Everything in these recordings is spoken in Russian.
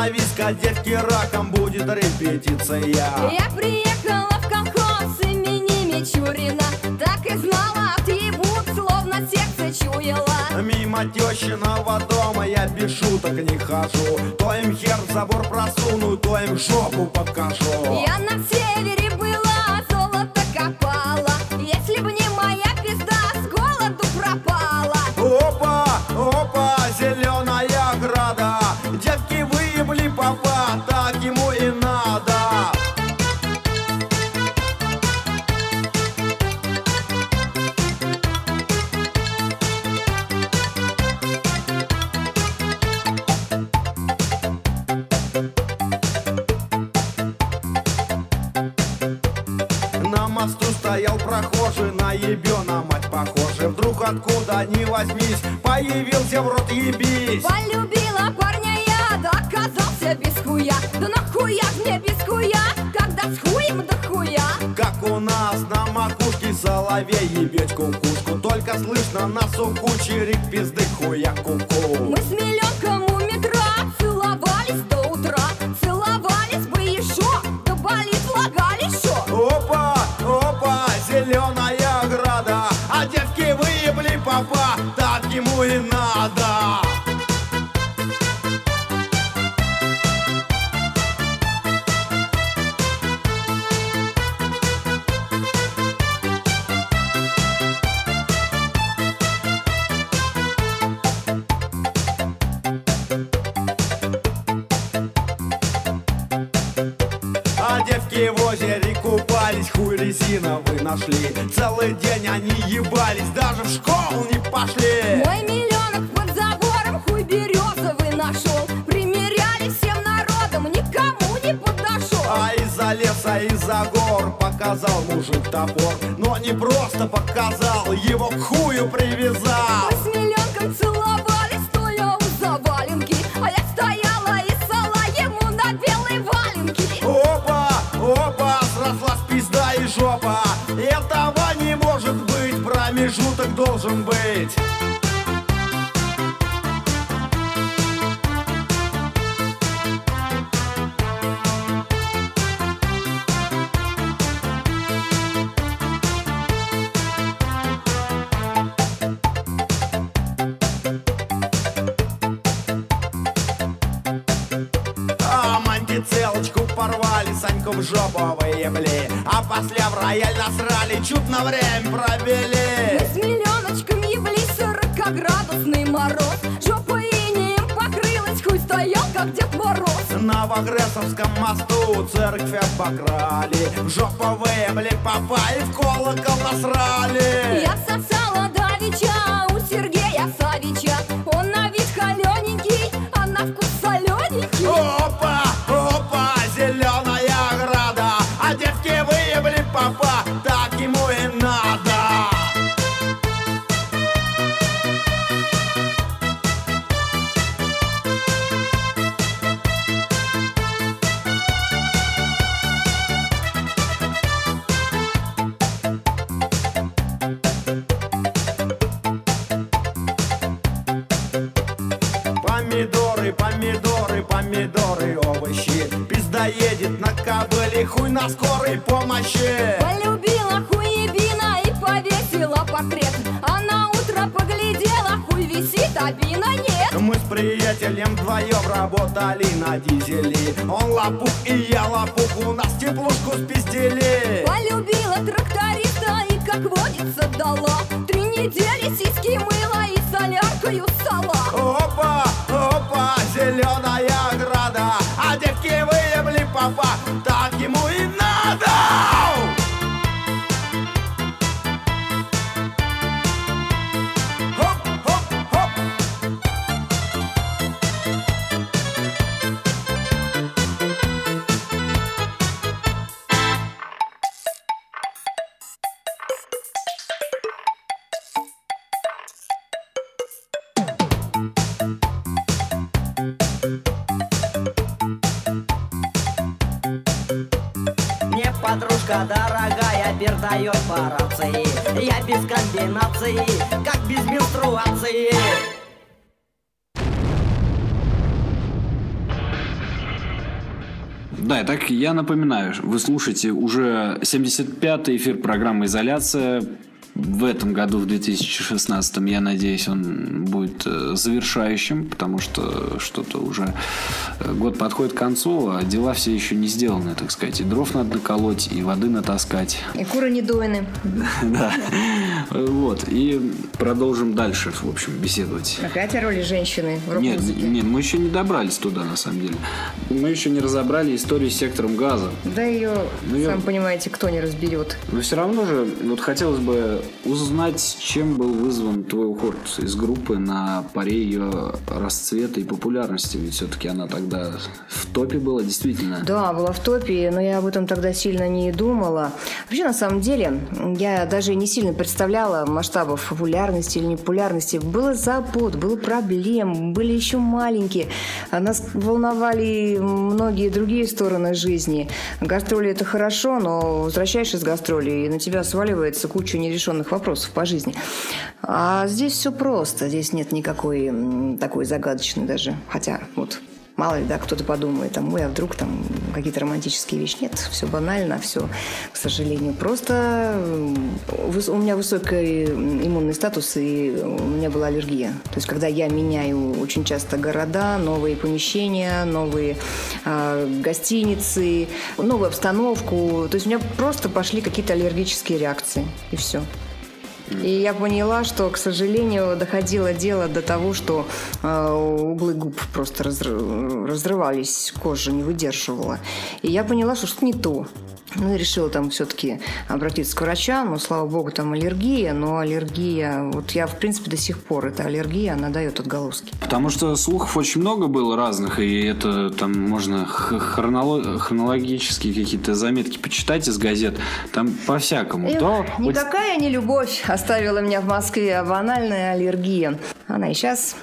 на вискотеке раком будет репетиция. Я приехала в колхоз имени Мичурина, так и знала, отъебут, словно сердце чуяла. Мимо тещиного дома я без шуток не хожу, то им хер в забор просуну, то им жопу покажу. Я на севере была, золото копала, если бы не моя пизда, с голоду пропала. Опа, опа, зеленая ограда, девки выебли папа, так ему и надо. На мосту стоял прохожий, на ебёна мать похожий. Вдруг откуда ни возьмись, появился в рот ебись. Полюбила парня я, да оказался без хуя. Да нахуя мне без хуя, когда с хуем до хуя. Как у нас на макушке соловей ебет кукушку, только слышно на сумку чирик пизды хуя куку. Мы с Миленком у метро целовались до утра, целовались бы еще, да болит лагали шо. Опа, опа, зеленая ограда, а девки выебли папа, так ему и надо. Хуй резиновый нашли, целый день они ебались, даже в школу не пошли. Мой миллионок под забором хуй березовый нашел, примерялись всем народом, никому не подошел. А из-за леса, из-за гор показал мужик топор, но не просто показал, его к хую привязал. Мы с миллионком целовались, то я у заваленки, а я стояла и ссала ему на белой валенке. Опа, опа, срослась пизда и жопа, этого не может быть, промежуток должен быть. В жопу выебли, а после в рояль насрали, чуть на время провели. Мы с миллионочком еблись, 40-градусный мороз, жопа инеем покрылась, хуй стоял, как Дед Мороз. На Вагрессовском мосту церковь обокрали, в жопу выебли папа и в колокол насрали. Я сосала давеча у Сергея Савича, он на вид холененький, а на вкус солененький. Опа, опа, зеленая ограда, а девки выебли папа, так ему и надо. Помидоры, помидоры, помидоры, овощи, пизда едет на кабеле, хуй на скорой помощи. Полюбила хуебина и повесила портрет, а на утро поглядела, хуй висит, а бина нет. Мы с приятелем вдвоем работали на дизеле, он лопух и я лопух, у нас теплушку спиздили. Полюбила тракториста и, как водится, дала 3 недели сиськи мыла и соляркою ссала. Опа, опа, зеленая ограда, а девки выебли папа, так ему и надо! Дорогая, передает по рации, я без комбинации, как без менструации. Да, итак, я напоминаю, вы слушаете уже 75-й эфир программы «Изоляция». В этом году, в 2016, я надеюсь, он будет завершающим, потому что что-то уже год подходит к концу, а дела все еще не сделаны, так сказать. И дров надо наколоть, и воды натаскать. И куры не дойны. Да. Вот. И продолжим дальше, в общем, беседовать. Опять о роли женщины в рок-музыке? Нет, мы еще не добрались туда, на самом деле. Мы еще не разобрали историю с сектором газа. Да ее, сам понимаете, кто не разберет. Но все равно же, вот хотелось бы узнать, чем был вызван твой уход из группы на паре ее расцвета и популярности. Ведь все-таки она тогда в топе была, действительно. Да, была в топе, но я об этом тогда сильно не думала. Вообще, на самом деле, я даже не сильно представляла масштабов популярности или непопулярности. Было забот, было проблем, были еще маленькие. Нас волновали многие другие стороны жизни. Гастроли – это хорошо, но возвращаешься с гастролей, и на тебя сваливается куча нерешенных вопросов по жизни. А здесь все просто. Здесь нет никакой такой загадочной даже. Хотя вот мало ли, да, кто-то подумает, там, ой, а вдруг там какие-то романтические вещи. Нет, все банально, все, к сожалению, просто. У меня высокий иммунный статус, и у меня была аллергия. То есть, когда я меняю очень часто города, новые помещения, новые гостиницы, новую обстановку, то есть, у меня просто пошли какие-то аллергические реакции, и все. И я поняла, что, к сожалению, доходило дело до того, что углы губ просто разрывались, кожа не выдерживала. И я поняла, что что-то не то. Ну, решила там все-таки обратиться к врачам. Ну, слава богу, там аллергия, но аллергия... Вот я, в принципе, до сих пор эта аллергия, она дает отголоски. Потому что слухов очень много было разных, и это там можно хронологические какие-то заметки почитать из газет. Там по-всякому. Эх, да, никакая не любовь оставила меня в Москве, а банальная аллергия. Она и сейчас,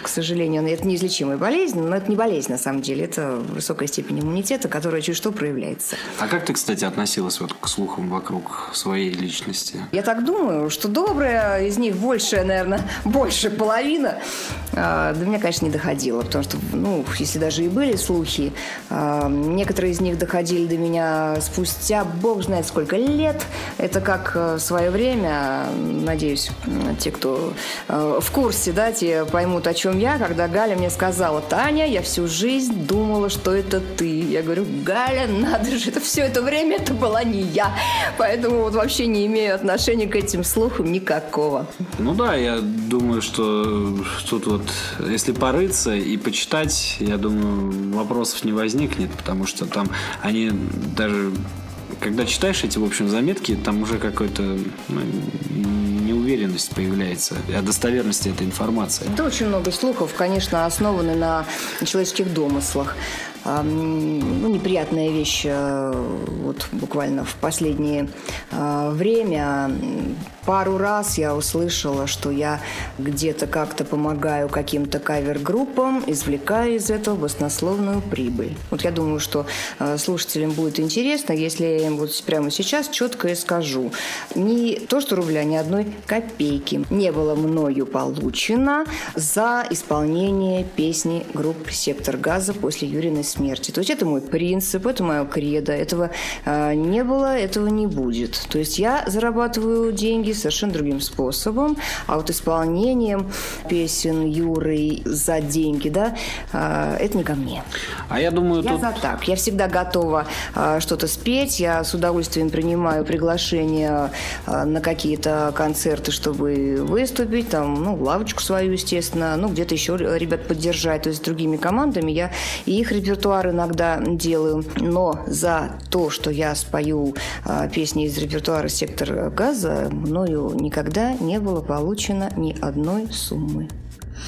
к сожалению, это неизлечимая болезнь, но это не болезнь, на самом деле. Это высокая степень иммунитета, которая чуть что проявляется. А как ты, кстати, относилась вот к слухам вокруг своей личности? Я так думаю, что добрая из них большая, наверное, больше половина. До меня, конечно, не доходило, потому что, ну, если даже и были слухи, некоторые из них доходили до меня спустя бог знает сколько лет. Это как в свое время, надеюсь, те, кто в курсе, да, те поймут, о чем я, когда Галя мне сказала: «Таня, я всю жизнь думала, что это ты». Я говорю: «Галя, надо же, это все это время это была не я». Поэтому вот вообще не имею отношения к этим слухам никакого. Ну да, я думаю, что тут вот, если порыться и почитать, я думаю, вопросов не возникнет, потому что там они даже, когда читаешь эти, в общем, заметки, там уже какой-то... неуверенность появляется о достоверности этой информации. Это очень много слухов, конечно, основаны на человеческих домыслах. Ну, неприятная вещь вот буквально в последнее время. Пару раз я услышала, что я где-то как-то помогаю каким-то кавер-группам, извлекаю из этого баснословную прибыль. Вот я думаю, что слушателям будет интересно, если я им вот прямо сейчас четко и скажу. Не то, что рубля, ни одной копейки не было мною получено за исполнение песни группы «Сектор газа» после Юриной смерти. То есть это мой принцип, это мое кредо. Этого не было, этого не будет. То есть я зарабатываю деньги совершенно другим способом, а вот исполнением песен Юры за деньги, да, это не ко мне. А я думаю, я тут... за так. Я всегда готова что-то спеть, я с удовольствием принимаю приглашения на какие-то концерты, чтобы выступить, там, ну, лавочку свою, естественно, ну, где-то еще ребят поддержать, то есть с другими командами я и их репертуар иногда делаю, но за то, что я спою песни из репертуара «Сектор газа», мною никогда не было получено ни одной суммы.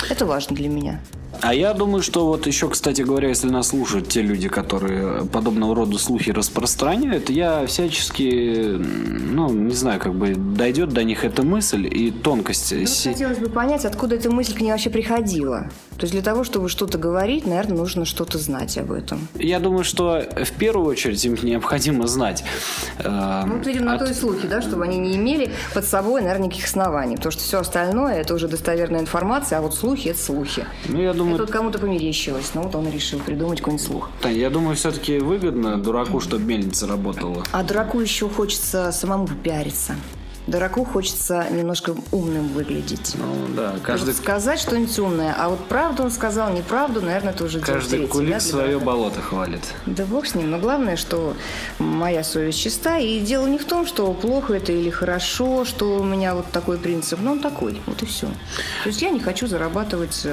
Это важно для меня. А я думаю, что вот еще, кстати говоря, если нас слушают те люди, которые подобного рода слухи распространяют, я всячески, ну, не знаю, как бы дойдет до них эта мысль и тонкость. Ну, хотелось бы понять, откуда эта мысль к ней вообще приходила. То есть для того, чтобы что-то говорить, наверное, нужно что-то знать об этом. Я думаю, что в первую очередь им необходимо знать. Вот, видимо, на то и слухи, да, чтобы они не имели под собой, наверное, никаких оснований. Потому что все остальное – это уже достоверная информация, а вот слухи – это слухи. Ну, я думаю, думаю... Это вот кому-то померещилось, но вот он решил придумать какой-нибудь слух. Тань, я думаю, все-таки выгодно дураку, чтобы мельница работала. А дураку еще хочется самому пиариться. Дураку хочется немножко умным выглядеть. Ну, да, каждый... Сказать что-нибудь умное. А вот правду он сказал, неправду, наверное, это уже... Каждый кулик свое болото хвалит. Да бог с ним. Но главное, что моя совесть чиста. И дело не в том, что плохо это или хорошо, что у меня вот такой принцип. Но он такой. Вот и все. То есть я не хочу зарабатывать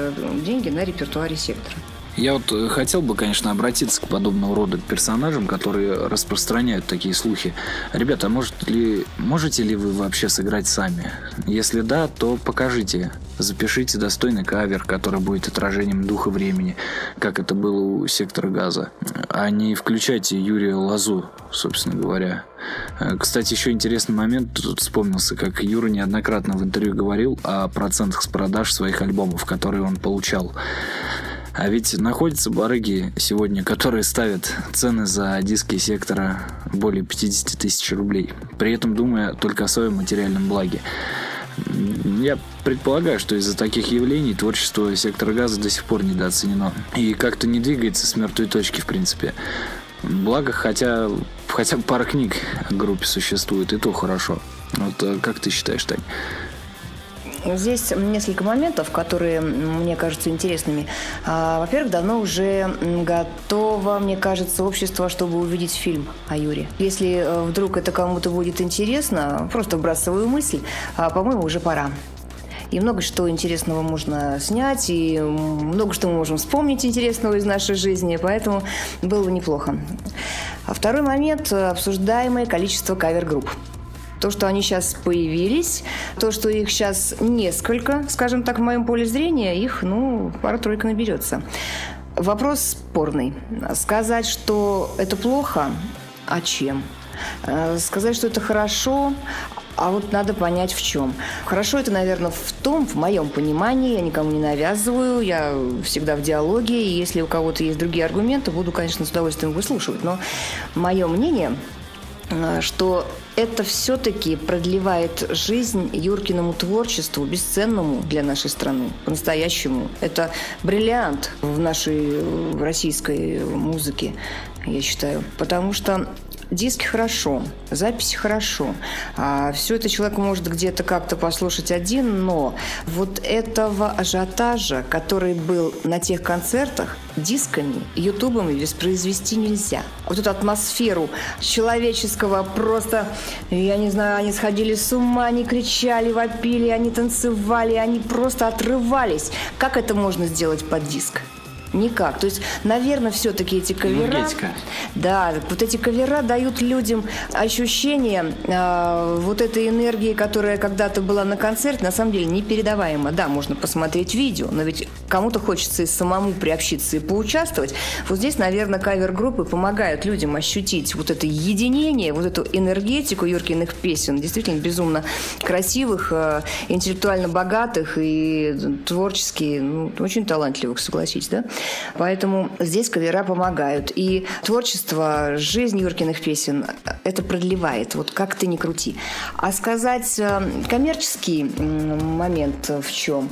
деньги на репертуаре сектора. Я вот хотел бы, конечно, обратиться к подобного рода персонажам, которые распространяют такие слухи. Ребята, можете ли вы вообще сыграть сами? Если да, то покажите. Запишите достойный кавер, который будет отражением духа времени, как это было у «Сектора газа». А не включайте Юрия Лозу, собственно говоря. Кстати, еще интересный момент тут вспомнился, как Юра неоднократно в интервью говорил о процентах с продаж своих альбомов, которые он получал. А ведь находятся барыги сегодня, которые ставят цены за диски сектора более 50 тысяч рублей, при этом думая только о своем материальном благе. Я предполагаю, что из-за таких явлений творчество «Сектора газа» до сих пор недооценено и как-то не двигается с мертвой точки, в принципе. Благо, хотя бы пара книг о группе существует, и то хорошо. Вот как ты считаешь, Тань? Здесь несколько моментов, которые мне кажутся интересными. Во-первых, давно уже готово, мне кажется, общество, чтобы увидеть фильм о Юре. Если вдруг это кому-то будет интересно, просто вбрасываю мысль, по-моему, уже пора. И много что интересного можно снять, и много что мы можем вспомнить интересного из нашей жизни, поэтому было бы неплохо. Второй момент – обсуждаемое количество кавер-групп. То, что они сейчас появились, то, что их сейчас несколько, скажем так, в моем поле зрения, их, пара-тройка наберется. Вопрос спорный. Сказать, что это плохо, а чем? Сказать, что это хорошо, а вот надо понять, в чем. Хорошо это, наверное, в моем понимании, я никому не навязываю, я всегда в диалоге, и если у кого-то есть другие аргументы, буду, конечно, с удовольствием выслушивать. Но мое мнение, что это все-таки продлевает жизнь Юркиному творчеству, бесценному для нашей страны, по-настоящему. Это бриллиант в нашей российской музыке, я считаю. Потому что диски хорошо, записи хорошо. Все это человек может где-то как-то послушать один, но вот этого ажиотажа, который был на тех концертах, дисками, ютубами воспроизвести нельзя. Вот эту атмосферу человеческого просто, я не знаю, они сходили с ума, они кричали, вопили, они танцевали, они просто отрывались. Как это можно сделать под диск? Никак. То есть, наверное, все-таки эти кавера... Энергетика. Да, вот эти кавера дают людям ощущение вот этой энергии, которая когда-то была на концерте, на самом деле непередаваема. Да, можно посмотреть видео, но ведь кому-то хочется и самому приобщиться, и поучаствовать. Вот здесь, наверное, кавер-группы помогают людям ощутить вот это единение, вот эту энергетику Юркиных песен, действительно безумно красивых, интеллектуально богатых и творчески, очень талантливых, согласитесь, да? Поэтому здесь кавера помогают. И творчество, жизнь Юркиных песен, это продлевает, вот как ты ни крути. А сказать коммерческий момент в чем?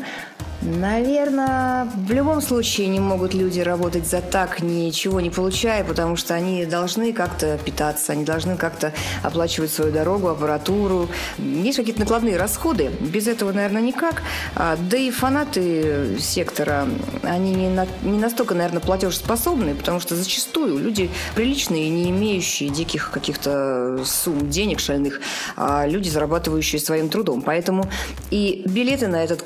Наверное, в любом случае не могут люди работать за так, ничего не получая, потому что они должны как-то питаться, они должны как-то оплачивать свою дорогу, аппаратуру. Есть какие-то накладные расходы, без этого, наверное, никак. Да и фанаты сектора, они не настолько, наверное, платежеспособны, потому что зачастую люди приличные, не имеющие диких каких-то сумм денег шальных, а люди, зарабатывающие своим трудом. Поэтому и билеты на эти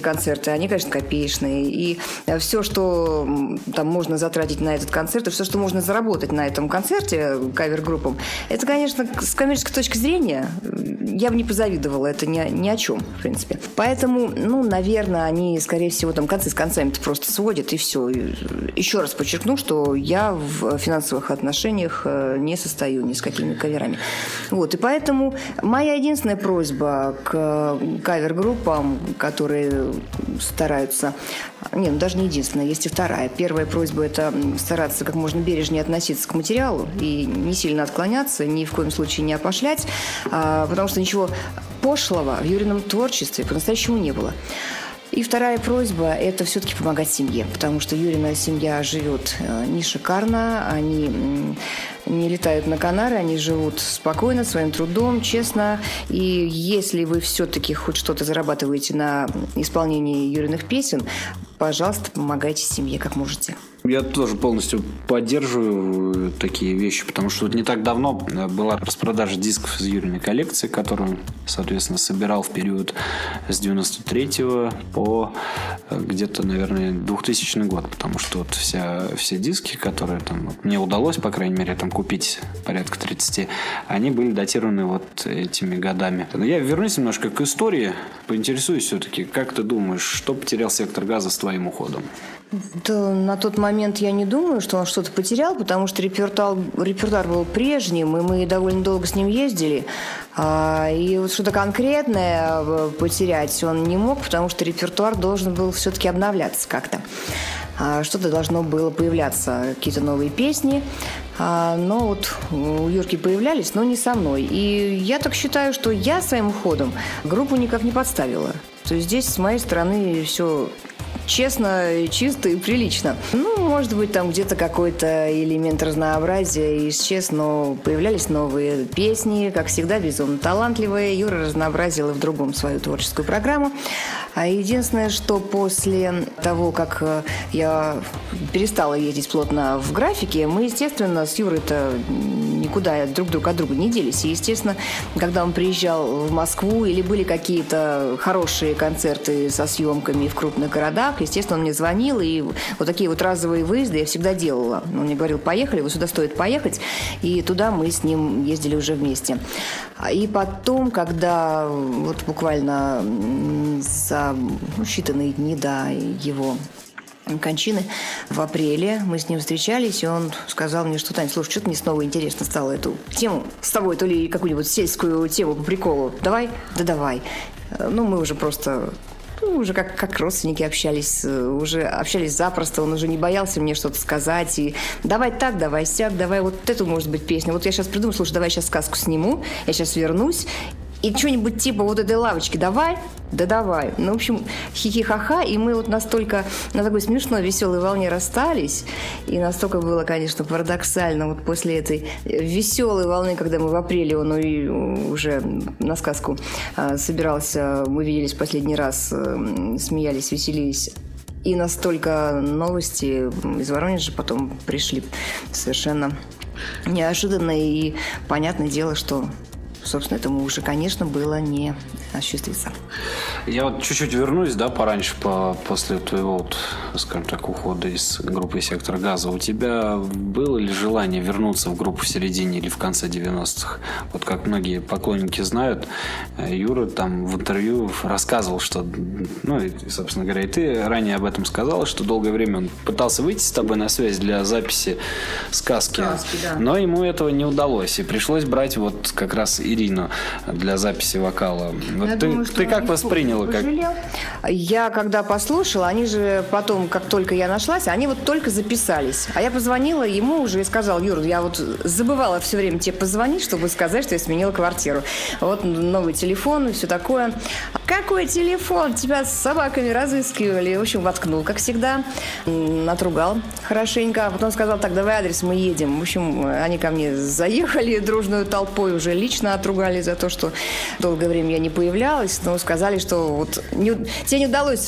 концерты, они, конечно, копеечные. И все, что там можно затратить на этот концерт, и все, что можно заработать на этом концерте кавер-группам, это, конечно, с коммерческой точки зрения я бы не позавидовала. Это ни о чем, в принципе. Поэтому, наверное, они, скорее всего, там концы с концами-то просто сводят, и все. Еще раз подчеркну, что я в финансовых отношениях не состою ни с какими каверами. Вот. И поэтому моя единственная просьба к кавер-группам, которые... стараются. Даже не единственное, есть и вторая. Первая просьба – это стараться как можно бережнее относиться к материалу и не сильно отклоняться, ни в коем случае не опошлять, потому что ничего пошлого в Юрином творчестве по-настоящему не было. И вторая просьба – это все-таки помогать семье, потому что Юрина семья живет не шикарно, они не летают на Канары, они живут спокойно, своим трудом, честно. И если вы все-таки хоть что-то зарабатываете на исполнении Юриных песен, пожалуйста, помогайте семье, как можете. Я тоже полностью поддерживаю такие вещи, потому что вот не так давно была распродажа дисков из Юриной коллекции, которую, соответственно, собирал в период с 93-го по где-то, наверное, 2000 год, потому что вот все диски, которые там вот мне удалось, по крайней мере, там купить порядка 30, они были датированы вот этими годами. Но я вернусь немножко к истории, поинтересуюсь все-таки, как ты думаешь, что потерял сектор газа с твоим уходом? Да, на тот момент я не думаю, что он что-то потерял, потому что репертуар был прежним, и мы довольно долго с ним ездили. И вот что-то конкретное потерять он не мог, потому что репертуар должен был все-таки обновляться как-то. Что-то должно было появляться, какие-то новые песни. Но вот у Юрки появлялись, но не со мной. И я так считаю, что я своим уходом группу никак не подставила. То есть здесь с моей стороны все... честно, чисто и прилично. Ну, может быть, там где-то какой-то элемент разнообразия исчез, но появлялись новые песни, как всегда, безумно талантливые. Юра разнообразил и в другом свою творческую программу. А единственное, что после того, как я перестала ездить плотно в графике, мы, естественно, с Юрой-то никуда друг от друга не делись. И, естественно, когда он приезжал в Москву или были какие-то хорошие концерты со съемками в крупных городах, естественно, он мне звонил, и вот такие вот разовые выезды я всегда делала. Он мне говорил, поехали, вот сюда стоит поехать, и туда мы с ним ездили уже вместе. И потом, когда вот буквально за считанные дни до его кончины в апреле мы с ним встречались, и он сказал мне, что, Тань, слушай, что-то мне снова интересно стало эту тему с тобой, то ли какую-нибудь сельскую тему по приколу. Давай? Да давай. Ну, мы уже просто... уже как родственники общались, уже общались запросто, он уже не боялся мне что-то сказать. И давай так, давай сяк, давай вот эту, может быть, песню. Вот я сейчас придумаю, слушай, давай я сейчас сказку сниму, я сейчас вернусь. И что-нибудь типа вот этой лавочки давай, да давай. Ну, в общем, хихихаха, и мы вот настолько на такой смешной, веселой волне расстались, и настолько было, конечно, парадоксально вот после этой веселой волны, когда мы в апреле, он уже на сказку собирался, мы виделись последний раз, смеялись, веселились. И настолько новости из Воронежа потом пришли совершенно неожиданно, и понятное дело, что... собственно, этому уже, конечно, было не осуществиться. Я вот чуть-чуть вернусь, да, пораньше, после твоего, вот, скажем так, ухода из группы «Сектор газа». У тебя было ли желание вернуться в группу в середине или в конце 90-х? Вот как многие поклонники знают, Юра там в интервью рассказывал, что, ну, и, собственно говоря, и ты ранее об этом сказала, что долгое время он пытался выйти с тобой на связь для записи сказки, да. Но ему этого не удалось, и пришлось брать вот как раз Ирину для записи вокала. Вот ты как восприняла? Как... Я когда послушала, они же потом, как только я нашлась, они вот только записались. А я позвонила ему уже и сказала, Юр, я вот забывала все время тебе позвонить, чтобы сказать, что я сменила квартиру. Вот новый телефон и все такое. Какой телефон? Тебя с собаками разыскивали. В общем, воткнул, как всегда. Натругал хорошенько. А потом сказал, так, давай адрес, мы едем. В общем, они ко мне заехали дружной толпой уже лично, отругали за то, что долгое время я не появлялась, но сказали, что вот тебе не удалось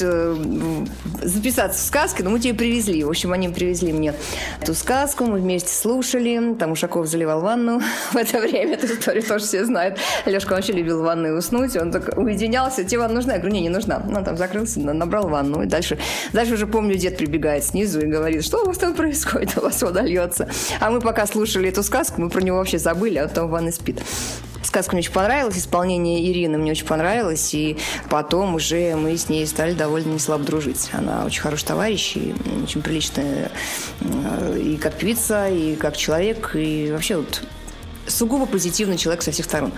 записаться в сказке, но мы тебе привезли. В общем, они привезли мне эту сказку, мы вместе слушали, там Ушаков заливал ванну в это время, эту историю тоже все знают. Лешка вообще любил в ванной уснуть, он так уединялся, тебе ванна нужна? Я говорю, не нужна. Он там закрылся, набрал ванну, и дальше уже, помню, дед прибегает снизу и говорит, что у вас там происходит, у вас вода льется. А мы пока слушали эту сказку, мы про него вообще забыли, а он там в ванной спит. Сказка мне очень понравилась, исполнение Ирины мне очень понравилось, и потом уже мы с ней стали довольно неслабо дружить. Она очень хороший товарищ, и очень приличная и как певица, и как человек, и вообще вот сугубо позитивный человек со всех сторон.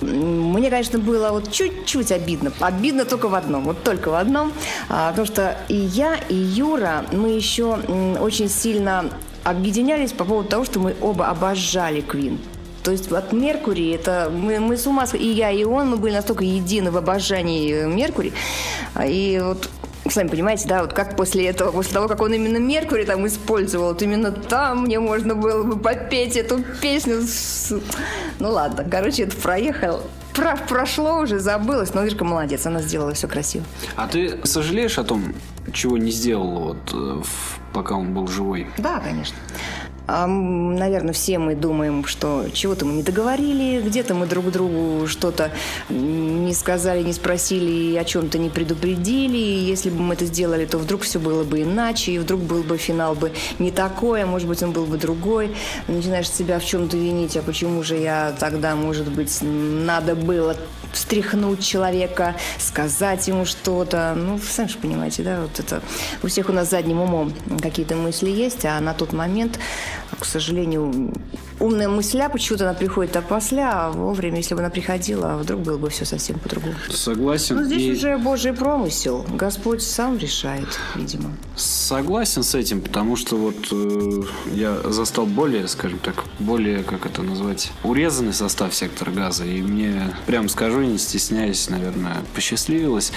Мне, конечно, было вот чуть-чуть обидно. Обидно только в одном, вот только в одном, потому что и я, и Юра, мы еще очень сильно объединялись по поводу того, что мы оба обожали Queen. То есть от Меркурия, это мы с ума сходили, и я, и он, мы были настолько едины в обожании Меркурия. И вот, сами понимаете, да, вот как после этого, после того, как он именно Меркурий там использовал, вот именно там мне можно было бы попеть эту песню. Ну ладно, короче, это проехал. Прошло уже, забылось, но Вишка молодец, она сделала все красиво. А ты сожалеешь о том, чего не сделала, вот, пока он был живой? Да, конечно. Наверное, все мы думаем, что чего-то мы не договорили, где-то мы друг другу что-то не сказали, не спросили, о чем-то не предупредили. И если бы мы это сделали, то вдруг все было бы иначе, и вдруг был бы финал бы не такой, а может быть, он был бы другой. Начинаешь себя в чем-то винить, а почему же я тогда, может быть, надо было встряхнуть человека, сказать ему что-то. Ну, сами же понимаете, да, вот это у всех у нас задним умом какие-то мысли есть, а на тот момент, к сожалению, умная мысля почему-то она приходит опосля, а вовремя, если бы она приходила, вдруг было бы все совсем по-другому. Согласен. Ну, здесь уже Божий промысел. Господь сам решает, видимо. Согласен с этим, потому что вот я застал более, скажем так, более, как это назвать, урезанный состав «Сектора газа». И мне, прям скажу, не стесняясь, наверное, посчастливилось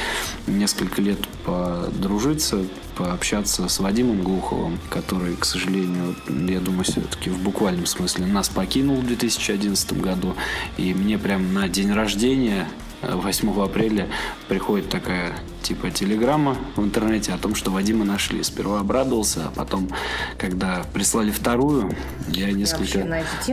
несколько лет подружиться, пообщаться с Вадимом Глуховым, который, к сожалению, я думаю, все-таки в буквальном смысле нас покинул в 2011 году. И мне прям на день рождения, 8 апреля, приходит такая типа телеграмма в интернете о том, что Вадима нашли. Сперва обрадовался, а потом, когда прислали вторую, я несколько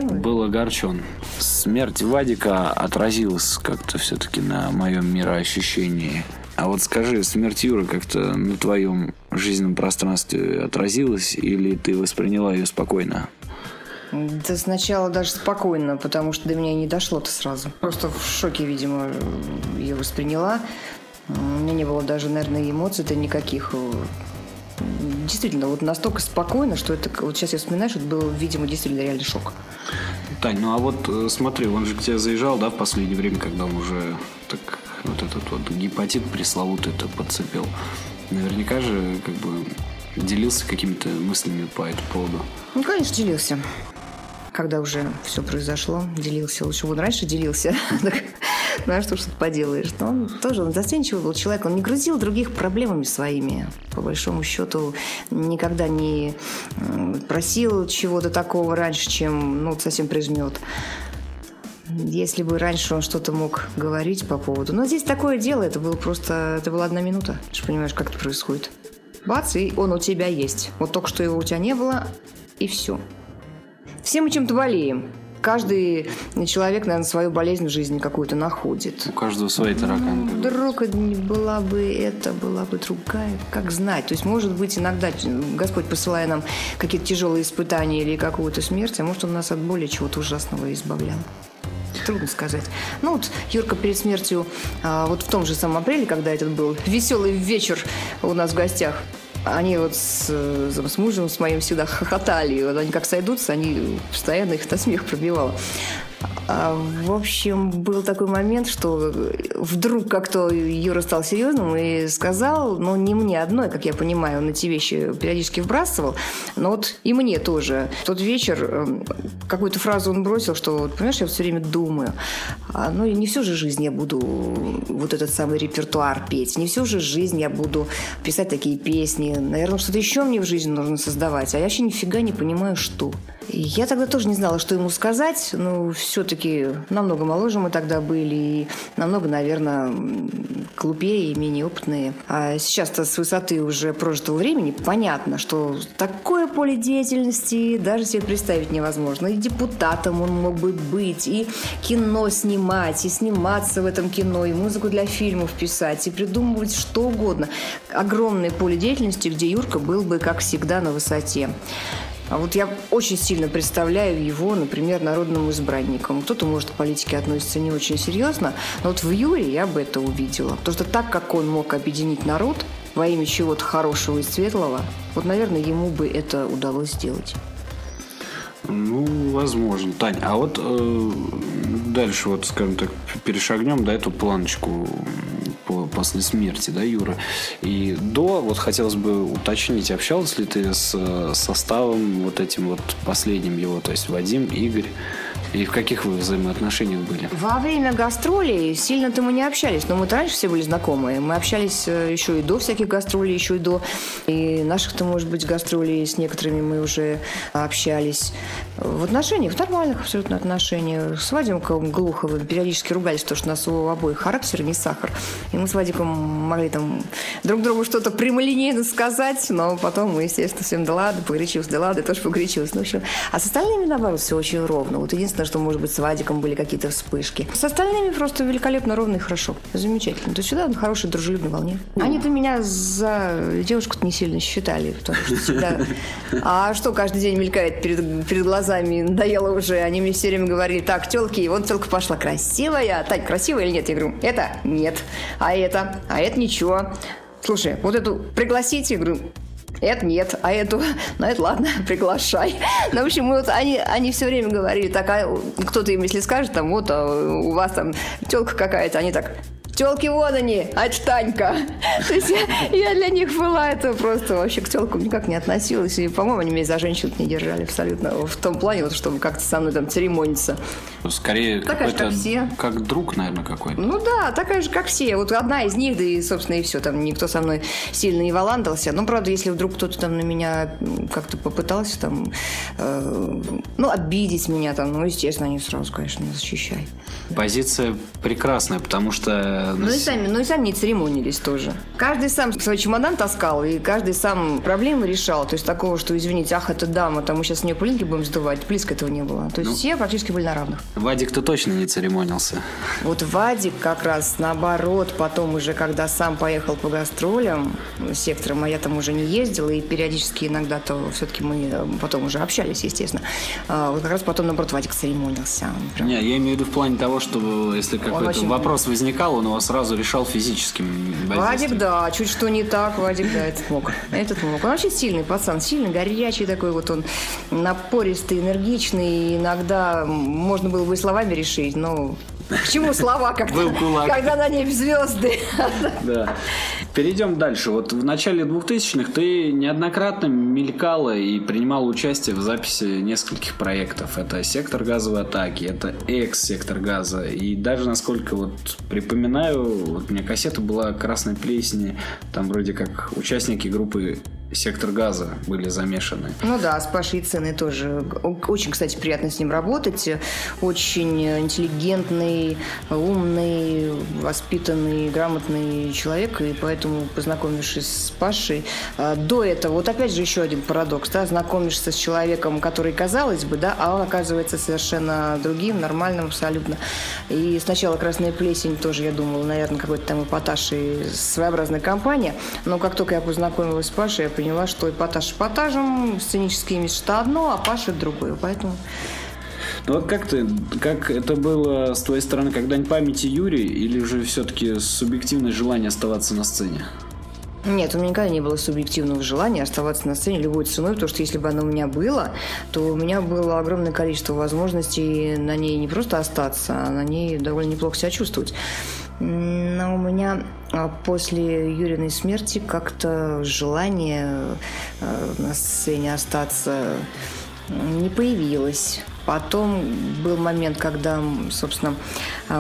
был огорчен. Смерть Вадика отразилась как-то все-таки на моем мироощущении. А вот скажи, смерть Юры как-то на твоем жизненном пространстве отразилась, или ты восприняла ее спокойно? Да сначала даже спокойно, потому что до меня не дошло-то сразу. Просто в шоке, видимо, ее восприняла. У меня не было даже, наверное, эмоций-то никаких. Действительно, вот настолько спокойно, что это... Вот сейчас я вспоминаю, что это был, видимо, действительно реальный шок. Тань, ну а вот смотри, он же к тебе заезжал, да, в последнее время, когда он уже так... Вот этот вот гепатит пресловутый это подцепил. Наверняка же как бы делился какими-то мыслями по этому поводу. Ну, конечно, делился. Когда уже все произошло, делился. Лучше бы он раньше делился. Ну, а что поделаешь? Но он тоже застенчивый был человек. Он не грузил других проблемами своими. По большому счету, никогда не просил чего-то такого раньше, чем ну, совсем прижмет. Если бы раньше он что-то мог говорить по поводу... Но здесь такое дело, это было просто... Это была 1 минута. Ты же понимаешь, как это происходит. Бац, и он у тебя есть. Вот только что его у тебя не было, и все. Все мы чем-то болеем. Каждый человек, наверное, свою болезнь в жизни какую-то находит. У каждого свои тараканы. Ну, вдруг была бы это, была бы другая. Как знать. То есть, может быть, иногда Господь, посылая нам какие-то тяжелые испытания или какую-то смерть, а может, Он нас от боли чего-то ужасного избавлял. Трудно сказать. Ну вот Юрка перед смертью, вот в том же самом апреле, когда этот был веселый вечер у нас в гостях, они вот с мужем, с моим всегда хохотали. Вот они как сойдутся, они постоянно их на смех пробивало. В общем, был такой момент, что вдруг как-то Юра стал серьезным и сказал, ну, не мне одной, как я понимаю, он эти вещи периодически вбрасывал, но вот и мне тоже. В тот вечер какую-то фразу он бросил, что, вот, понимаешь, я все время думаю, ну, не всю же жизнь я буду вот этот самый репертуар петь, не всю же жизнь я буду писать такие песни, наверное, что-то еще мне в жизни нужно создавать, а я вообще нифига не понимаю, что. И я тогда тоже не знала, что ему сказать, но все-таки намного моложе мы тогда были и намного, наверное, глупее и менее опытные. А сейчас-то с высоты уже прожитого времени понятно, что такое поле деятельности даже себе представить невозможно. И депутатом он мог бы быть, и кино снимать, и сниматься в этом кино, и музыку для фильмов писать, и придумывать что угодно. Огромное поле деятельности, где Юрка был бы, как всегда, на высоте. А вот я очень сильно представляю его, например, народным избранником. Кто-то, может, к политике относится не очень серьезно, но вот в Юре я бы это увидела. Потому что так, как он мог объединить народ во имя чего-то хорошего и светлого, вот, наверное, ему бы это удалось сделать. Ну, возможно. Тань, а вот дальше, вот, скажем так, перешагнем, да, эту планочку по после смерти, да, Юра? И до, вот хотелось бы уточнить, общалась ли ты с составом вот этим вот последним его, то есть Вадим, Игорь, и в каких вы взаимоотношениях были? Во время гастролей сильно-то мы не общались, но мы-то раньше все были знакомые. Мы общались еще и до всяких гастролей, еще и до и наших-то, может быть, гастролей с некоторыми мы уже общались. В отношениях, в нормальных абсолютно отношениях. С Вадимком Глуховым периодически ругались, потому что у нас у обоих характер не сахар. И мы с Вадиком могли там друг другу что-то прямолинейно сказать, но потом мы, естественно, всем да ладно, погорячилась, да ладно, я тоже погорячилась. Ну, в общем, а с остальными, наоборот, все очень ровно. Вот единственное, что, может быть, с Вадиком были какие-то вспышки. С остальными просто великолепно, ровно и хорошо. Замечательно. То есть всегда на хорошей, дружелюбной волне. Они-то меня за девушку-то не сильно считали, потому что всегда... А что каждый день мелькает перед глазами? Надоело уже. Они мне все время говорили, так, телки, и вот телка пошла красивая. Тань, красивая или нет? Я говорю, это нет. А это ничего. Слушай, вот эту пригласите, я говорю... Это нет, а эту, ну это ладно, приглашай. Ну, в общем, мы вот, они все время говорили, так, а кто-то им, если скажет, там, вот, а у вас там тёлка какая-то, они так... Телки вон они, а это Танька. То есть я для них была, это просто вообще к телкам никак не относилась. И, по-моему, они меня за женщин не держали абсолютно. В том плане, вот, чтобы как-то со мной там церемониться. Скорее, такая же, как все. Как друг, наверное, какой-то. Ну да, такая же, как все. Вот одна из них, да и, собственно, и все. Там никто со мной сильно не валандался. Но, правда, если вдруг кто-то там на меня как-то попытался там, обидеть меня, там, естественно, они сразу, конечно, не защищают. Позиция прекрасная, потому что сами не церемонились тоже. Каждый сам свой чемодан таскал, и каждый сам проблемы решал. То есть такого, что, извините, это дама, там мы сейчас с нее пылинки будем сдувать, близко этого не было. То есть все практически были на равных. Вадик-то точно не церемонился. Вот Вадик как раз наоборот, потом уже, когда сам поехал по гастролям сектором, а я там уже не ездила, и периодически иногда-то все-таки мы потом уже общались, естественно. Вот как раз потом, наоборот, Вадик церемонился. Прям. Не, я имею в виду в плане того, что если какой-то вопрос возникал, он его сразу решал физическим воздействием. Вадик, да, чуть что не так, Вадик, да, этот мог. Он вообще сильный пацан, сильный, горячий такой, вот он напористый, энергичный, иногда можно было бы и словами решить, но... К чему слова, когда на ней звезды? Да. Перейдем дальше. Вот в начале 2000-х ты неоднократно мелькала и принимала участие в записи нескольких проектов. Это «Сектор газовой атаки», это «Экс-сектор газа». И даже, насколько вот припоминаю, вот у меня кассета была «Красной плесни». Там вроде как участники группы «Сектор газа» были замешаны. Ну да, с Пашей и Ценой тоже. Очень, кстати, приятно с ним работать. Очень интеллигентный, умный, воспитанный, грамотный человек. И поэтому, познакомившись с Пашей, до этого, вот опять же еще один парадокс, да, знакомишься с человеком, который, казалось бы, да, а он оказывается совершенно другим, нормальным абсолютно. И сначала «Красная плесень» тоже, я думала, наверное, какой-то там эпатаж и своеобразная компания. Но как только я познакомилась с Пашей, я поняла, что эпатаж эпатажем, сценические места одно, а Паша другое, поэтому... Ну вот как это было с твоей стороны, когда-нибудь памяти Юрия или же все-таки субъективное желание оставаться на сцене? Нет, у меня никогда не было субъективного желания оставаться на сцене любой ценой, потому что если бы оно у меня было, то у меня было огромное количество возможностей на ней не просто остаться, а на ней довольно неплохо себя чувствовать. Но у меня после Юриной смерти как-то желание на сцене остаться не появилось. Потом был момент, когда, собственно,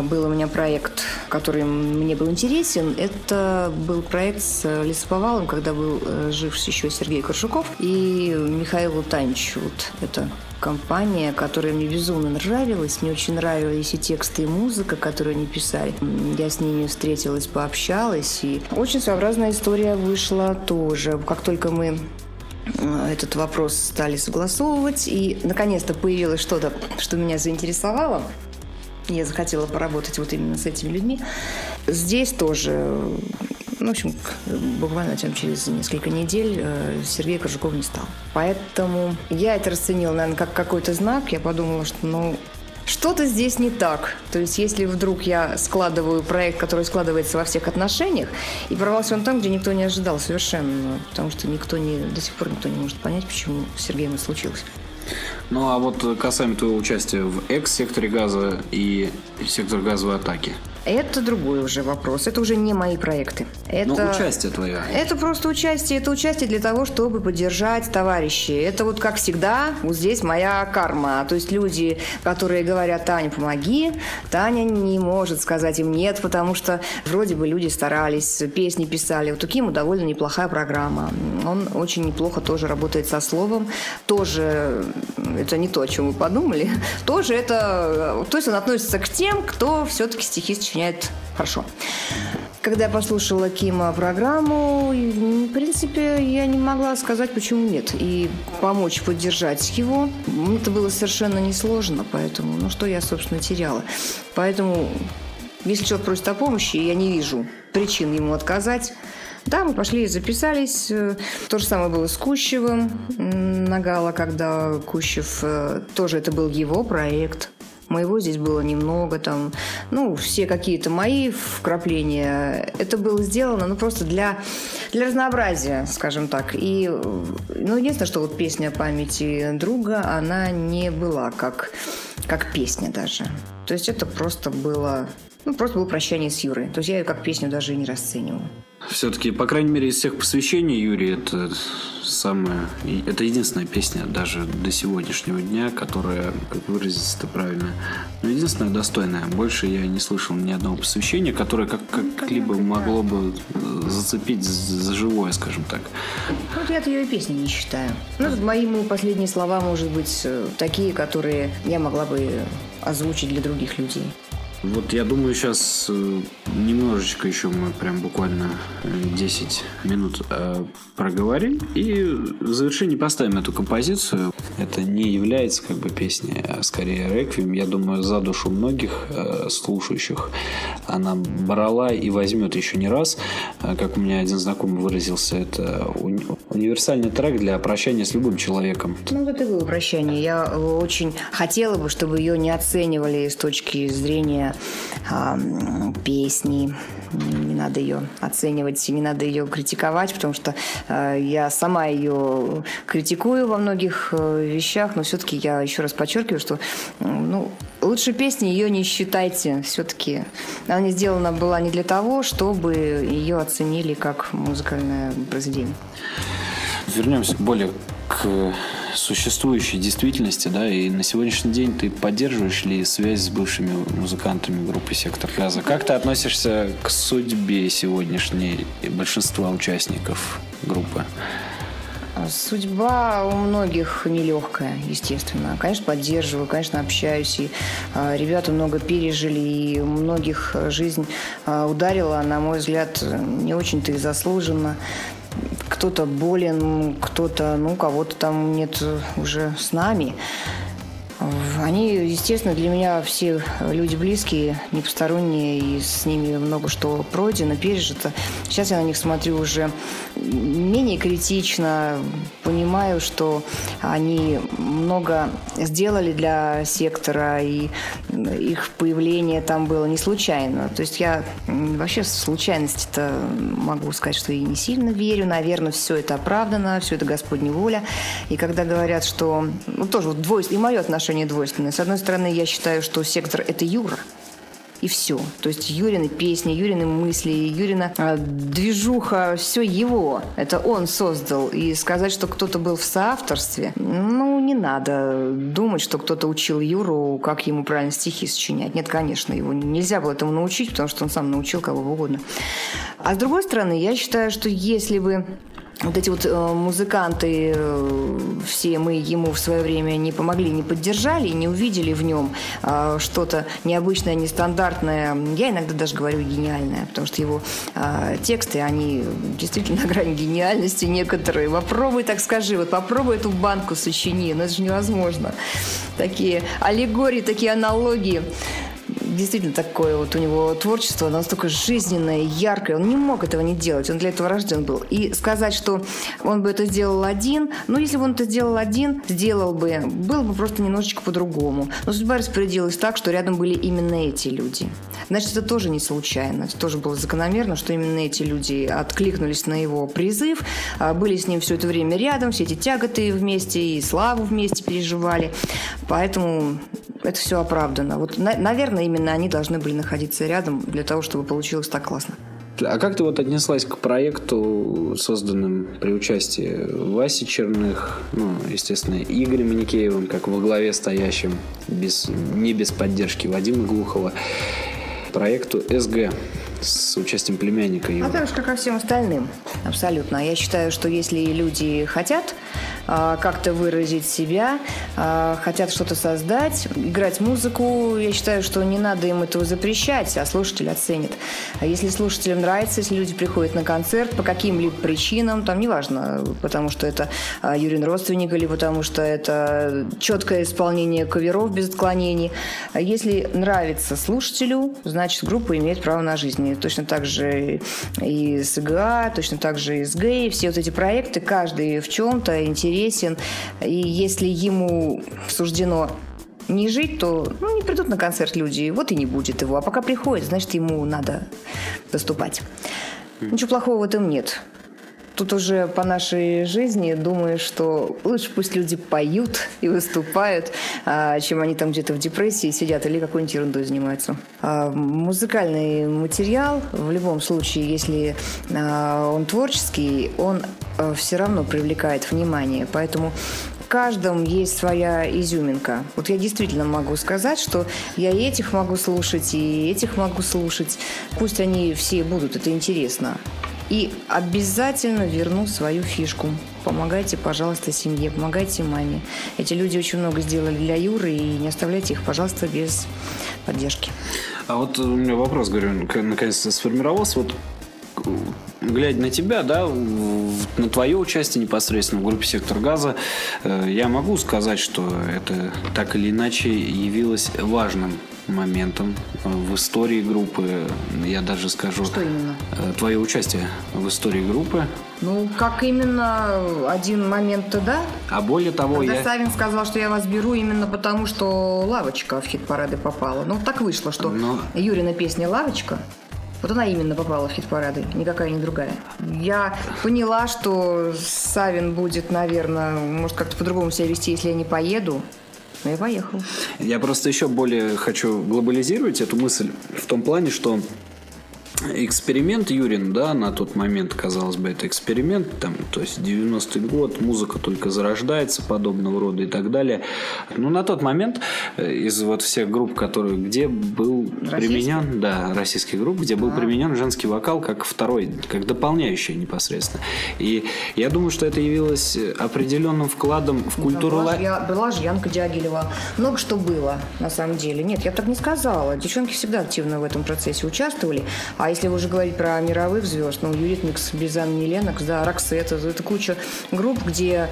был у меня проект, который мне был интересен. Это был проект с Лесопавалом, когда был жив еще Сергей Коршуков и Михаилу Таничу. Вот это компания, которая мне безумно нравилась. Мне очень нравились и тексты, и музыка, которую они писали. Я с ними встретилась, пообщалась. И очень своеобразная история вышла тоже. Как только мы... этот вопрос стали согласовывать, и наконец-то появилось что-то, что меня заинтересовало. Я захотела поработать вот именно с этими людьми. Здесь тоже, в общем, буквально через несколько недель Сергей Коржуков не стал. Поэтому я это расценила, наверное, как какой-то знак. Я подумала, что, что-то здесь не так. То есть, если вдруг я складываю проект, который складывается во всех отношениях, и порвался он там, где никто не ожидал совершенно, потому что до сих пор никто не может понять, почему с Сергеем это случилось. Ну, а вот касаемо твоего участия в «Экс-секторе газа» и «Сектор газовой атаки». Это другой уже вопрос. Это уже не мои проекты. Это участие твое. Это просто участие. Это участие для того, чтобы поддержать товарищей. Это вот, как всегда, вот здесь моя карма. То есть люди, которые говорят: Таня, помоги, Таня не может сказать им нет, потому что вроде бы люди старались, песни писали. Вот у Кима довольно неплохая программа. Он очень неплохо тоже работает со словом. Тоже это не то, о чем вы подумали. Тоже это... То есть он относится к тем, кто все-таки стихи сочиняет хорошо. Когда я послушала Кима программу, в принципе, я не могла сказать, почему нет. И помочь, поддержать его, это было совершенно несложно, поэтому, что я, собственно, теряла. Поэтому, если человек просит о помощи, я не вижу причин ему отказать. Да, мы пошли и записались. То же самое было с Кущевым на гала, когда Кущев... Тоже это был его проект. Моего здесь было немного, там, все какие-то мои вкрапления. Это было сделано, просто для разнообразия, скажем так. И, единственное, что вот песня о памяти друга, она не была как песня даже. То есть это просто было... просто было прощание с Юрой. То есть я ее как песню даже и не расценивала. Все-таки, по крайней мере, из всех посвящений Юрию это единственная песня даже до сегодняшнего дня, которая, как выразиться-то правильно, единственная достойная. Больше я не слышал ни одного посвящения, которое как-либо могло бы зацепить за живое, скажем так. Я-то ее и песни не считаю. Мои последние слова, может быть, такие, которые я могла бы озвучить для других людей. Вот я думаю, сейчас немножечко еще мы прям буквально 10 минут проговорим. И в завершении поставим эту композицию. Это не является песней, а скорее реквием. Я думаю, за душу многих слушающих она брала и возьмет еще не раз. Как у меня один знакомый выразился, это универсальный трек для прощания с любым человеком. Это было прощание. Я очень хотела бы, чтобы ее не оценивали с точки зрения песни. Не надо ее оценивать, не надо ее критиковать, потому что я сама ее критикую во многих вещах, но все-таки я еще раз подчеркиваю, что лучше песни ее не считайте. Все-таки она не сделана была не для того, чтобы ее оценили как музыкальное произведение. Вернемся более к существующей действительности, и на сегодняшний день ты поддерживаешь ли связь с бывшими музыкантами группы «Сектор газа»? Как ты относишься к судьбе сегодняшней большинства участников группы? Судьба у многих нелегкая, естественно. Конечно, поддерживаю, конечно, общаюсь. И ребята много пережили, и у многих жизнь ударила, на мой взгляд, не очень-то и заслуженно. Кто-то болен, кто-то, кого-то там нет уже с нами. Они, естественно, для меня все люди близкие, не посторонние, и с ними много что пройдено, пережито. Сейчас я на них смотрю уже менее критично, понимаю, что они много сделали для сектора, и их появление там было не случайно. То есть я вообще в случайности-то могу сказать, что и не сильно верю. Наверное, все это оправдано, все это Господня воля. И когда говорят, что... тоже вот двойственное, и мое отношение двойственные. С одной стороны, я считаю, что «Сектор» — это Юра. И все. То есть Юрины песни, Юрины мысли, Юрина движуха, все его. Это он создал. И сказать, что кто-то был в соавторстве, не надо думать, что кто-то учил Юру, как ему правильно стихи сочинять. Нет, конечно, его нельзя было этому научить, потому что он сам научил кого угодно. А с другой стороны, я считаю, что если бы эти музыканты, все мы ему в свое время не помогли, не поддержали, не увидели в нем что-то необычное, нестандартное. Я иногда даже говорю гениальное, потому что его тексты, они действительно на грани гениальности некоторые. Попробуй, так скажи, попробуй эту банку сочини, но это же невозможно. Такие аллегории, такие аналогии. Действительно, такое у него творчество настолько жизненное, яркое. Он не мог этого не делать, он для этого рожден был. И сказать, что он бы это сделал один, если бы он это сделал один, было бы просто немножечко по-другому. Но судьба распорядилась так, что рядом были именно эти люди. Значит, это тоже не случайно, это тоже было закономерно, что именно эти люди откликнулись на его призыв, были с ним все это время рядом, все эти тяготы вместе и славу вместе переживали. Поэтому это все оправдано. Вот, наверное, именно они должны были находиться рядом для того, чтобы получилось так классно. А как ты вот отнеслась к проекту, созданным при участии Васи Черных, ну, естественно, Игорем Маникеевым, как во главе стоящим, не без поддержки Вадима Глухова, проекту «СГ» с участием племянника Юры? А так же, как и всем остальным, абсолютно. Я считаю, что если люди хотят как-то выразить себя, хотят что-то создать, играть музыку, я считаю, что не надо им этого запрещать, а слушатель оценит. Если слушателям нравится, если люди приходят на концерт по каким-либо причинам, там неважно, потому что это Юрин родственник или потому что это четкое исполнение каверов без отклонений. Если нравится слушателю, значит, группа имеет право на жизнь. И точно так же и СГА, точно так же и СГЭ, все вот эти проекты, каждый в чем-то интересен, и если ему суждено не жить, то не придут на концерт люди, вот и не будет его. А пока приходит, значит, ему надо выступать. Ничего плохого в этом нет. Тут уже по нашей жизни думаю, что лучше пусть люди поют и выступают, чем они там где-то в депрессии сидят или какой-нибудь ерундой занимаются. Музыкальный материал, в любом случае, если он творческий, он все равно привлекает внимание. Поэтому в каждом есть своя изюминка. Вот я действительно могу сказать, что я и этих могу слушать, и этих могу слушать. Пусть они все будут, это интересно. И обязательно верну свою фишку. Помогайте, пожалуйста, семье, помогайте маме. Эти люди очень много сделали для Юры, и не оставляйте их, пожалуйста, без поддержки. А вот у меня вопрос, говорю, наконец-то сформировался. Вот, глядя на тебя, да, на твое участие непосредственно в группе «Сектор газа», я могу сказать, что это так или иначе явилось важным моментом в истории группы. Я даже скажу... Что именно? Твое участие в истории группы. Ну, как именно один момент-то, да? А более того, когда Савин сказал, что я вас беру именно потому, что «Лавочка» в хит-парады попала. Ну, так вышло, что Юрина песня «Лавочка», вот она именно попала в хит-парады, никакая не другая. Я поняла, что Савин будет, наверное, может как-то по-другому себя вести, если я не поеду. Но я поехал. Я просто еще более хочу глобализировать эту мысль в том плане, что эксперимент Юрин, да, на тот момент, казалось бы, это эксперимент, там, то есть 90-й год, музыка только зарождается подобного рода и так далее. Но на тот момент из вот всех групп, которые, где был применен, да, российских групп, где был применен женский вокал как второй, как дополняющий непосредственно. И я думаю, что это явилось определенным вкладом в культуру. Была же Янка Дягилева. Много что было, на самом деле. Нет, я так не сказала. Девчонки всегда активно в этом процессе участвовали. А если уже говорить про мировых звезд, Юритмикс, Близанн, Ленокс, да, Роксетт, это куча групп, где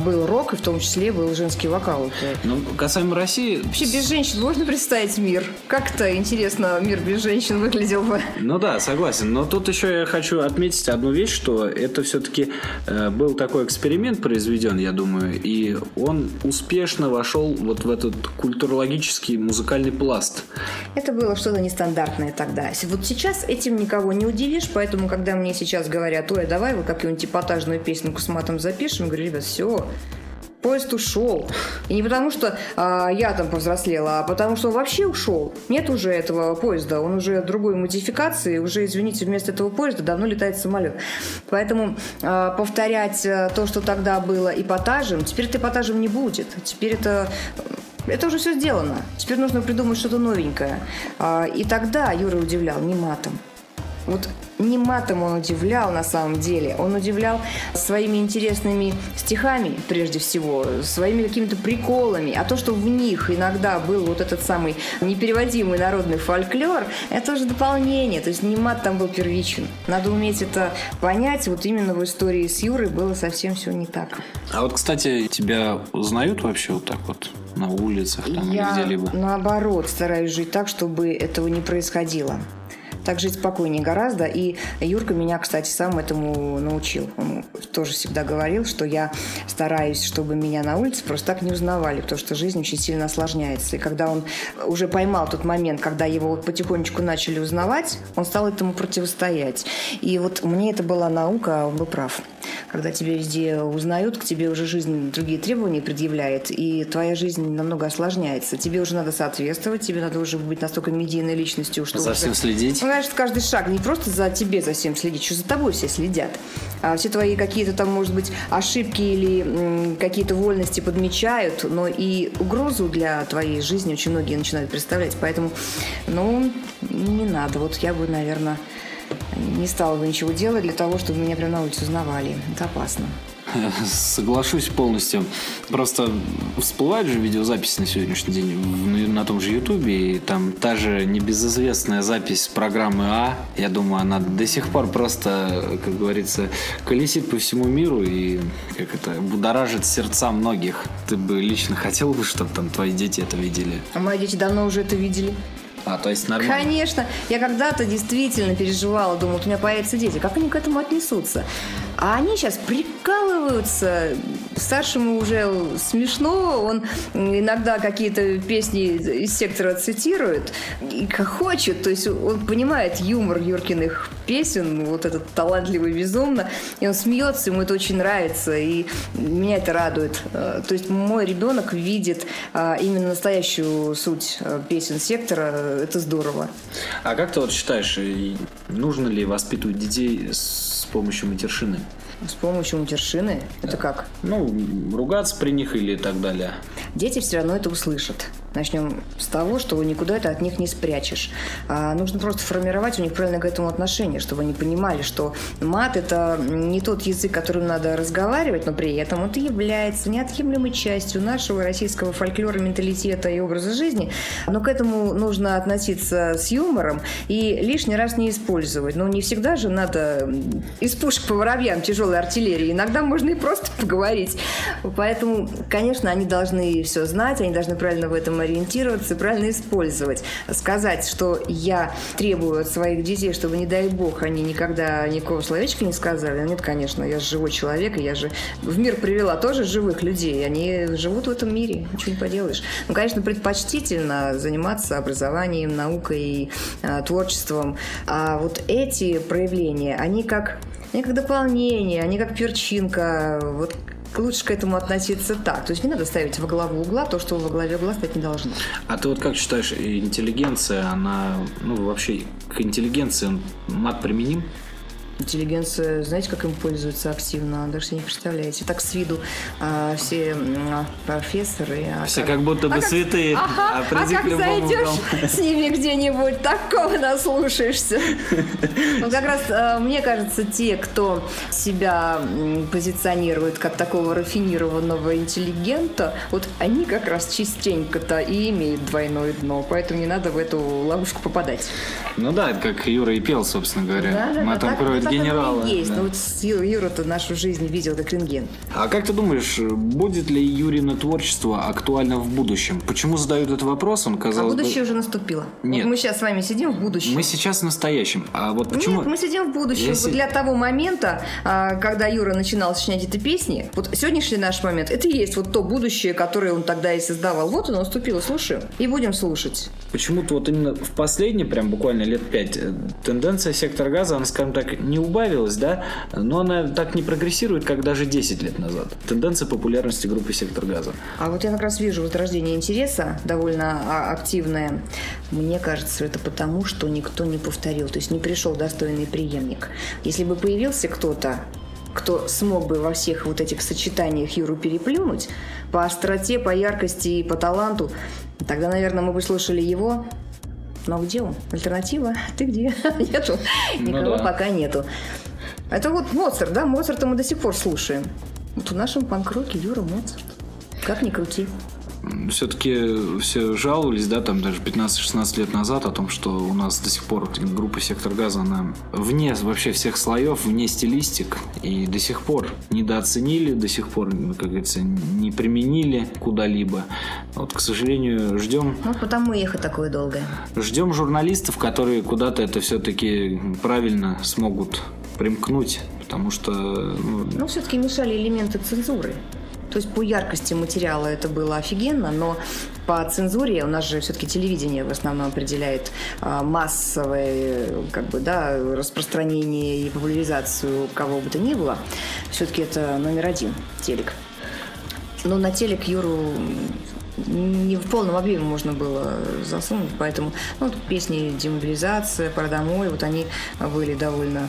был рок, и в том числе был женский вокал. Ну, касаемо России... Вообще без женщин можно представить мир? Как-то, интересно, мир без женщин выглядел бы. Ну да, согласен. Но тут еще я хочу отметить одну вещь, что это все-таки был такой эксперимент произведен, я думаю, и он успешно вошел вот в этот культурологический музыкальный пласт. Это было что-то нестандартное тогда. Вот сейчас этим никого не удивишь, поэтому, когда мне сейчас говорят, ой, давай вот какую-нибудь эпатажную песенку с матом запишем, я говорю, ребят, все, поезд ушел. И не потому, что я там повзрослела, а потому, что он вообще ушел. Нет уже этого поезда, он уже другой модификации, уже, извините, вместо этого поезда давно летает самолет. Поэтому повторять то, что тогда было эпатажем, теперь это эпатажем не будет. Теперь это уже все сделано. Теперь нужно придумать что-то новенькое. И тогда Юра удивлял не матом. Вот не матом он удивлял на самом деле. Он удивлял своими интересными стихами, прежде всего, своими какими-то приколами. А то, что в них иногда был вот этот самый непереводимый народный фольклор, это уже дополнение. То есть не мат там был первичен. Надо уметь это понять. Вот именно в истории с Юрой было совсем все не так. А вот, кстати, тебя узнают вообще вот так вот? На улицах там, или где-либо? Я, наоборот, стараюсь жить так, чтобы этого не происходило. Так жить спокойнее гораздо. И Юрка меня, кстати, сам этому научил. Он тоже всегда говорил, что я стараюсь, чтобы меня на улице просто так не узнавали, потому что жизнь очень сильно осложняется. И когда он уже поймал тот момент, когда его вот потихонечку начали узнавать, он стал этому противостоять. И вот мне это была наука, он был прав. когда тебя везде узнают, к тебе уже жизнь другие требования предъявляет, и твоя жизнь намного осложняется. Тебе уже надо соответствовать, тебе надо уже быть настолько медийной личностью, что... За всем следить? Знаешь, каждый шаг не просто за тебе за всем следить, что за тобой все следят. Все твои какие-то там, может быть, ошибки или какие-то вольности подмечают, но и угрозу для твоей жизни очень многие начинают представлять. Поэтому, не надо. Вот я бы, наверное... Не стала бы ничего делать для того, чтобы меня прямо на улице узнавали. Это опасно. Соглашусь полностью. Просто всплывают же видеозаписи на сегодняшний день на том же Ютубе, и там та же небезызвестная запись программы А, я думаю, она до сих пор просто, как говорится, колесит по всему миру и будоражит сердца многих. Ты бы лично хотел бы, чтобы там твои дети это видели? А мои дети давно уже это видели. А, то есть нормально? Конечно. Я когда-то действительно переживала, думала, вот у меня появятся дети. Как они к этому отнесутся? А они сейчас прикалываются. Старшему уже смешно. Он иногда какие-то песни из «Сектора» цитирует и хохочет. То есть он понимает юмор Юркиных песен, вот этот талантливый безумно. И он смеется, ему это очень нравится. И меня это радует. То есть мой ребенок видит именно настоящую суть песен «Сектора». Это здорово. А как ты вот считаешь, нужно ли воспитывать детей с помощью матершины? С помощью матершины? Да. Это как? Ругаться при них или так далее. Дети все равно это услышат. Начнем с того, что никуда это от них не спрячешь. Нужно просто формировать у них правильно к этому отношение, чтобы они понимали, что мат – это не тот язык, которым надо разговаривать, но при этом он является неотъемлемой частью нашего российского фольклора, менталитета и образа жизни. Но к этому нужно относиться с юмором и лишний раз не использовать. Но не всегда же надо из пушек по воробьям тяжелой артиллерии. Иногда можно и просто поговорить. Поэтому, конечно, они должны все знать, они должны правильно в этом ориентироваться, правильно использовать. Сказать, что я требую от своих детей, чтобы, не дай бог, они никогда никакого словечка не сказали. Нет, конечно, я же живой человек, и я же в мир привела тоже живых людей. Они живут в этом мире, ничего не поделаешь. Конечно, предпочтительно заниматься образованием, наукой и творчеством. А вот эти проявления, они как дополнение, они как перчинка, вот лучше к этому относиться так. То есть не надо ставить во главу угла то, что во главе угла стать не должно. А ты вот как считаешь, интеллигенция, она, вообще к интеллигенции мат применим? Интеллигенция, знаете, как им пользуется активно, даже себе не представляете. Так с виду все профессоры. Все как будто бы святые. А как зайдешь с ними где-нибудь, такого наслушаешься. Как раз, мне кажется, те, кто себя позиционирует как такого рафинированного интеллигента, вот они как раз частенько-то и имеют двойное дно, поэтому не надо в эту ловушку попадать. Это как Юра и пел, собственно говоря. Да, мы там кроет генерала. Есть, да. Но Юра-то нашу жизнь видел как рентген. А как ты думаешь, будет ли Юрина творчество актуально в будущем? Почему задают этот вопрос? Будущее уже наступило. Нет. Вот мы сейчас с вами сидим в будущем. Мы сейчас в настоящем. А вот почему? Нет, мы сидим в будущем. Для того момента, когда Юра начинал сочинять эти песни, вот сегодняшний наш момент, это и есть вот то будущее, которое он тогда и создавал. Вот оно наступило, слушаем. И будем слушать. Почему-то вот именно в последние, прям буквально лет 5, тенденция «Сектора газа», она, скажем так, не убавилась, да, но она так не прогрессирует, как даже 10 лет назад. Тенденция популярности группы «Сектор газа». А вот я как раз вижу возрождение интереса довольно активное. Мне кажется, это потому, что никто не повторил, то есть не пришел достойный преемник. Если бы появился кто-то, кто смог бы во всех вот этих сочетаниях Юру переплюнуть по остроте, по яркости и по таланту, тогда, наверное, мы бы слушали его. Но где он? Альтернатива? Ты где? Нету. Никого пока нету. Это вот Моцарт, да? Моцарта мы до сих пор слушаем. Вот в нашем панк-роке Юра Моцарт. Как ни крути. Все-таки все жаловались, да, там даже 15-16 лет назад о том, что у нас до сих пор группа «Сектор газа», она вне вообще всех слоев, вне стилистик, и до сих пор недооценили, до сих пор, как говорится, не применили куда-либо. Вот, к сожалению, ждем... потому и эхо такое долгое. Ждем журналистов, которые куда-то это все-таки правильно смогут примкнуть, потому что... все-таки мешали элементы цензуры. То есть по яркости материала это было офигенно, но по цензуре, у нас же все-таки телевидение в основном определяет массовое распространение и популяризацию кого бы то ни было. Все-таки это номер один телек. Но на телек Юру не в полном объеме можно было засунуть, поэтому песни «Демобилизация», «Пора домой», вот они были довольно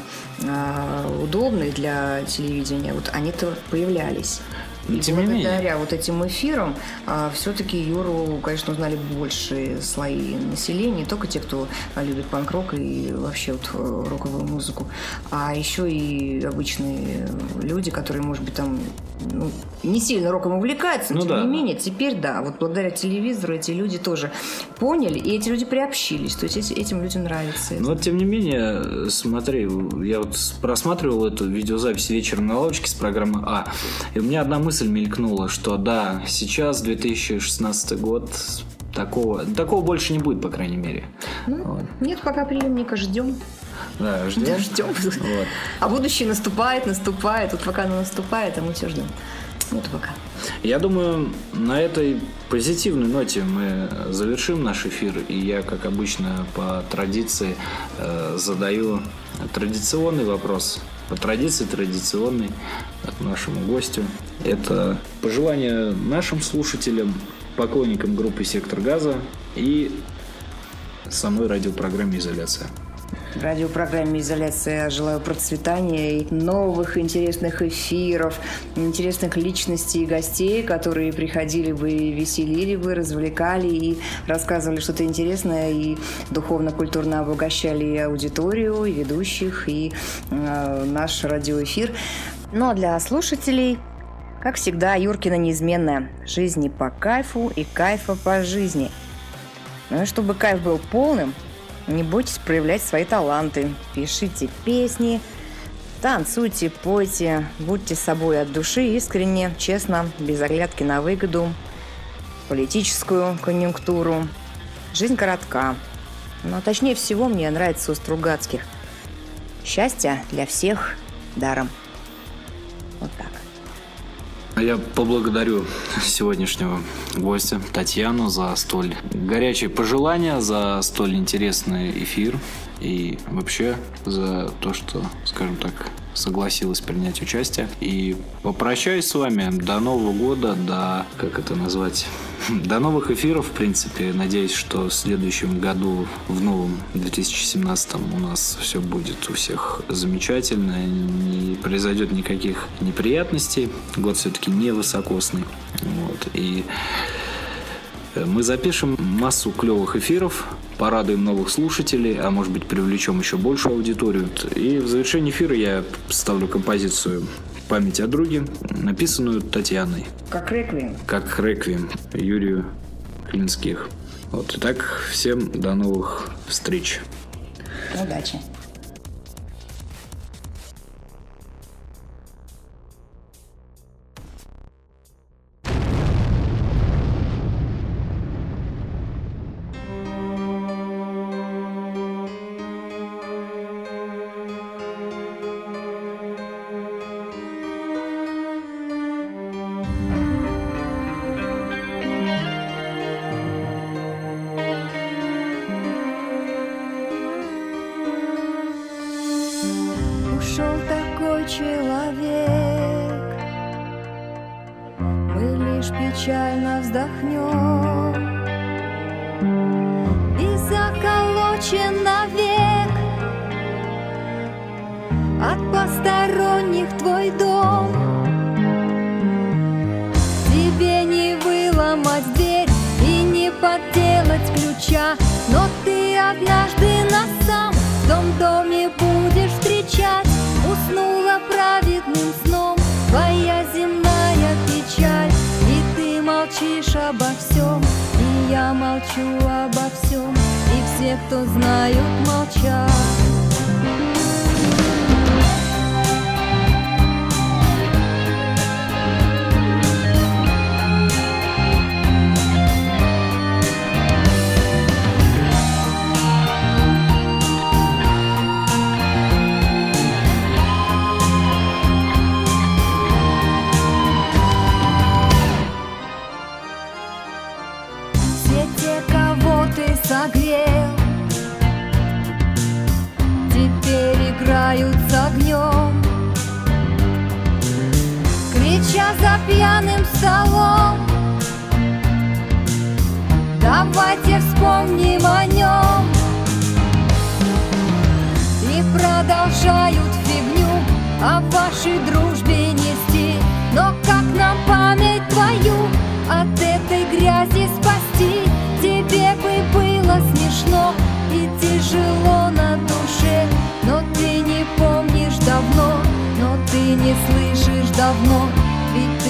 удобны для телевидения, вот они-то появлялись. И благодаря вот этим эфирам все-таки Юру, конечно, узнали большие слои населения, не только те, кто любит панк-рок и вообще вот роковую музыку, а еще и обычные люди, которые, может быть, там не сильно роком увлекаются, но тем не менее, теперь вот благодаря телевизору эти люди тоже поняли, и эти люди приобщились, то есть этим людям нравится. Ну вот, тем не менее, смотри, я вот просматривал эту видеозапись «Вечером на лавочке» с программы «А», и у меня одна мысль мелькнула, что да, сейчас 2016 год, такого больше не будет, по крайней мере. Нет, пока преемника ждем. Да, ждем. Вот. А будущее наступает. Вот пока оно наступает, а мы все ждем. Вот пока. Я думаю, на этой позитивной ноте мы завершим наш эфир. И я, как обычно, по традиции задаю традиционный вопрос. По традиции традиционный к нашему гостю. Это пожелание нашим слушателям, поклонникам группы «Сектор газа» и самой радиопрограмме «Изоляция». В радиопрограмме «Изоляция» желаю процветания и новых интересных эфиров, интересных личностей и гостей, которые приходили бы, веселили бы, развлекали и рассказывали что-то интересное, и духовно-культурно обогащали и аудиторию, и ведущих, и наш радиоэфир. Ну а для слушателей, как всегда, Юркина неизменная: жизни по кайфу и кайфа по жизни. Ну и чтобы кайф был полным, не бойтесь проявлять свои таланты. Пишите песни, танцуйте, пойте, будьте собой от души, искренне, честно, без оглядки на выгоду, политическую конъюнктуру. Жизнь коротка. Но точнее всего мне нравится у Стругацких: счастье для всех даром. Вот так. Я поблагодарю сегодняшнего гостя Татьяну за столь горячие пожелания, за столь интересный эфир и вообще за то, что, скажем так, согласилась принять участие. И попрощаюсь с вами до Нового года, до новых эфиров, в принципе. Надеюсь, что в следующем году, в новом 2017, у нас все будет у всех замечательно, не произойдет никаких неприятностей. Год все-таки невысокосный. И мы запишем массу клевых эфиров, порадуем новых слушателей, а может быть, привлечем еще большую аудиторию. И в завершении эфира я ставлю композицию «Память о друге», написанную Татьяной. Как реквием Юрию Клинских. Итак, всем до новых встреч. Удачи. за пьяным столом. Давайте вспомним о нем. И продолжают фигню о вашей дружбе нести. Но как нам память твою от этой грязи спасти? Тебе бы было смешно и тяжело на душе, но ты не помнишь давно, но ты не слышишь давно, ведь ты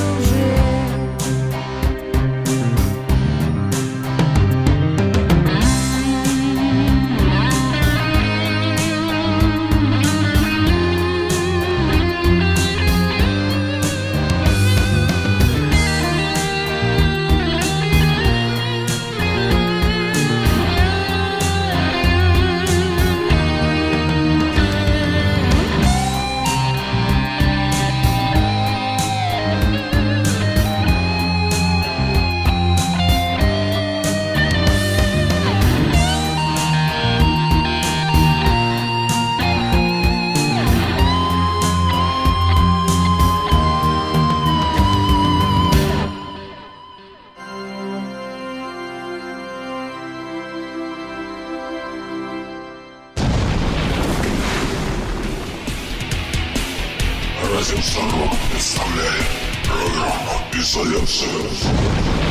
уже. Радио Старок представляет программу «Изоляция».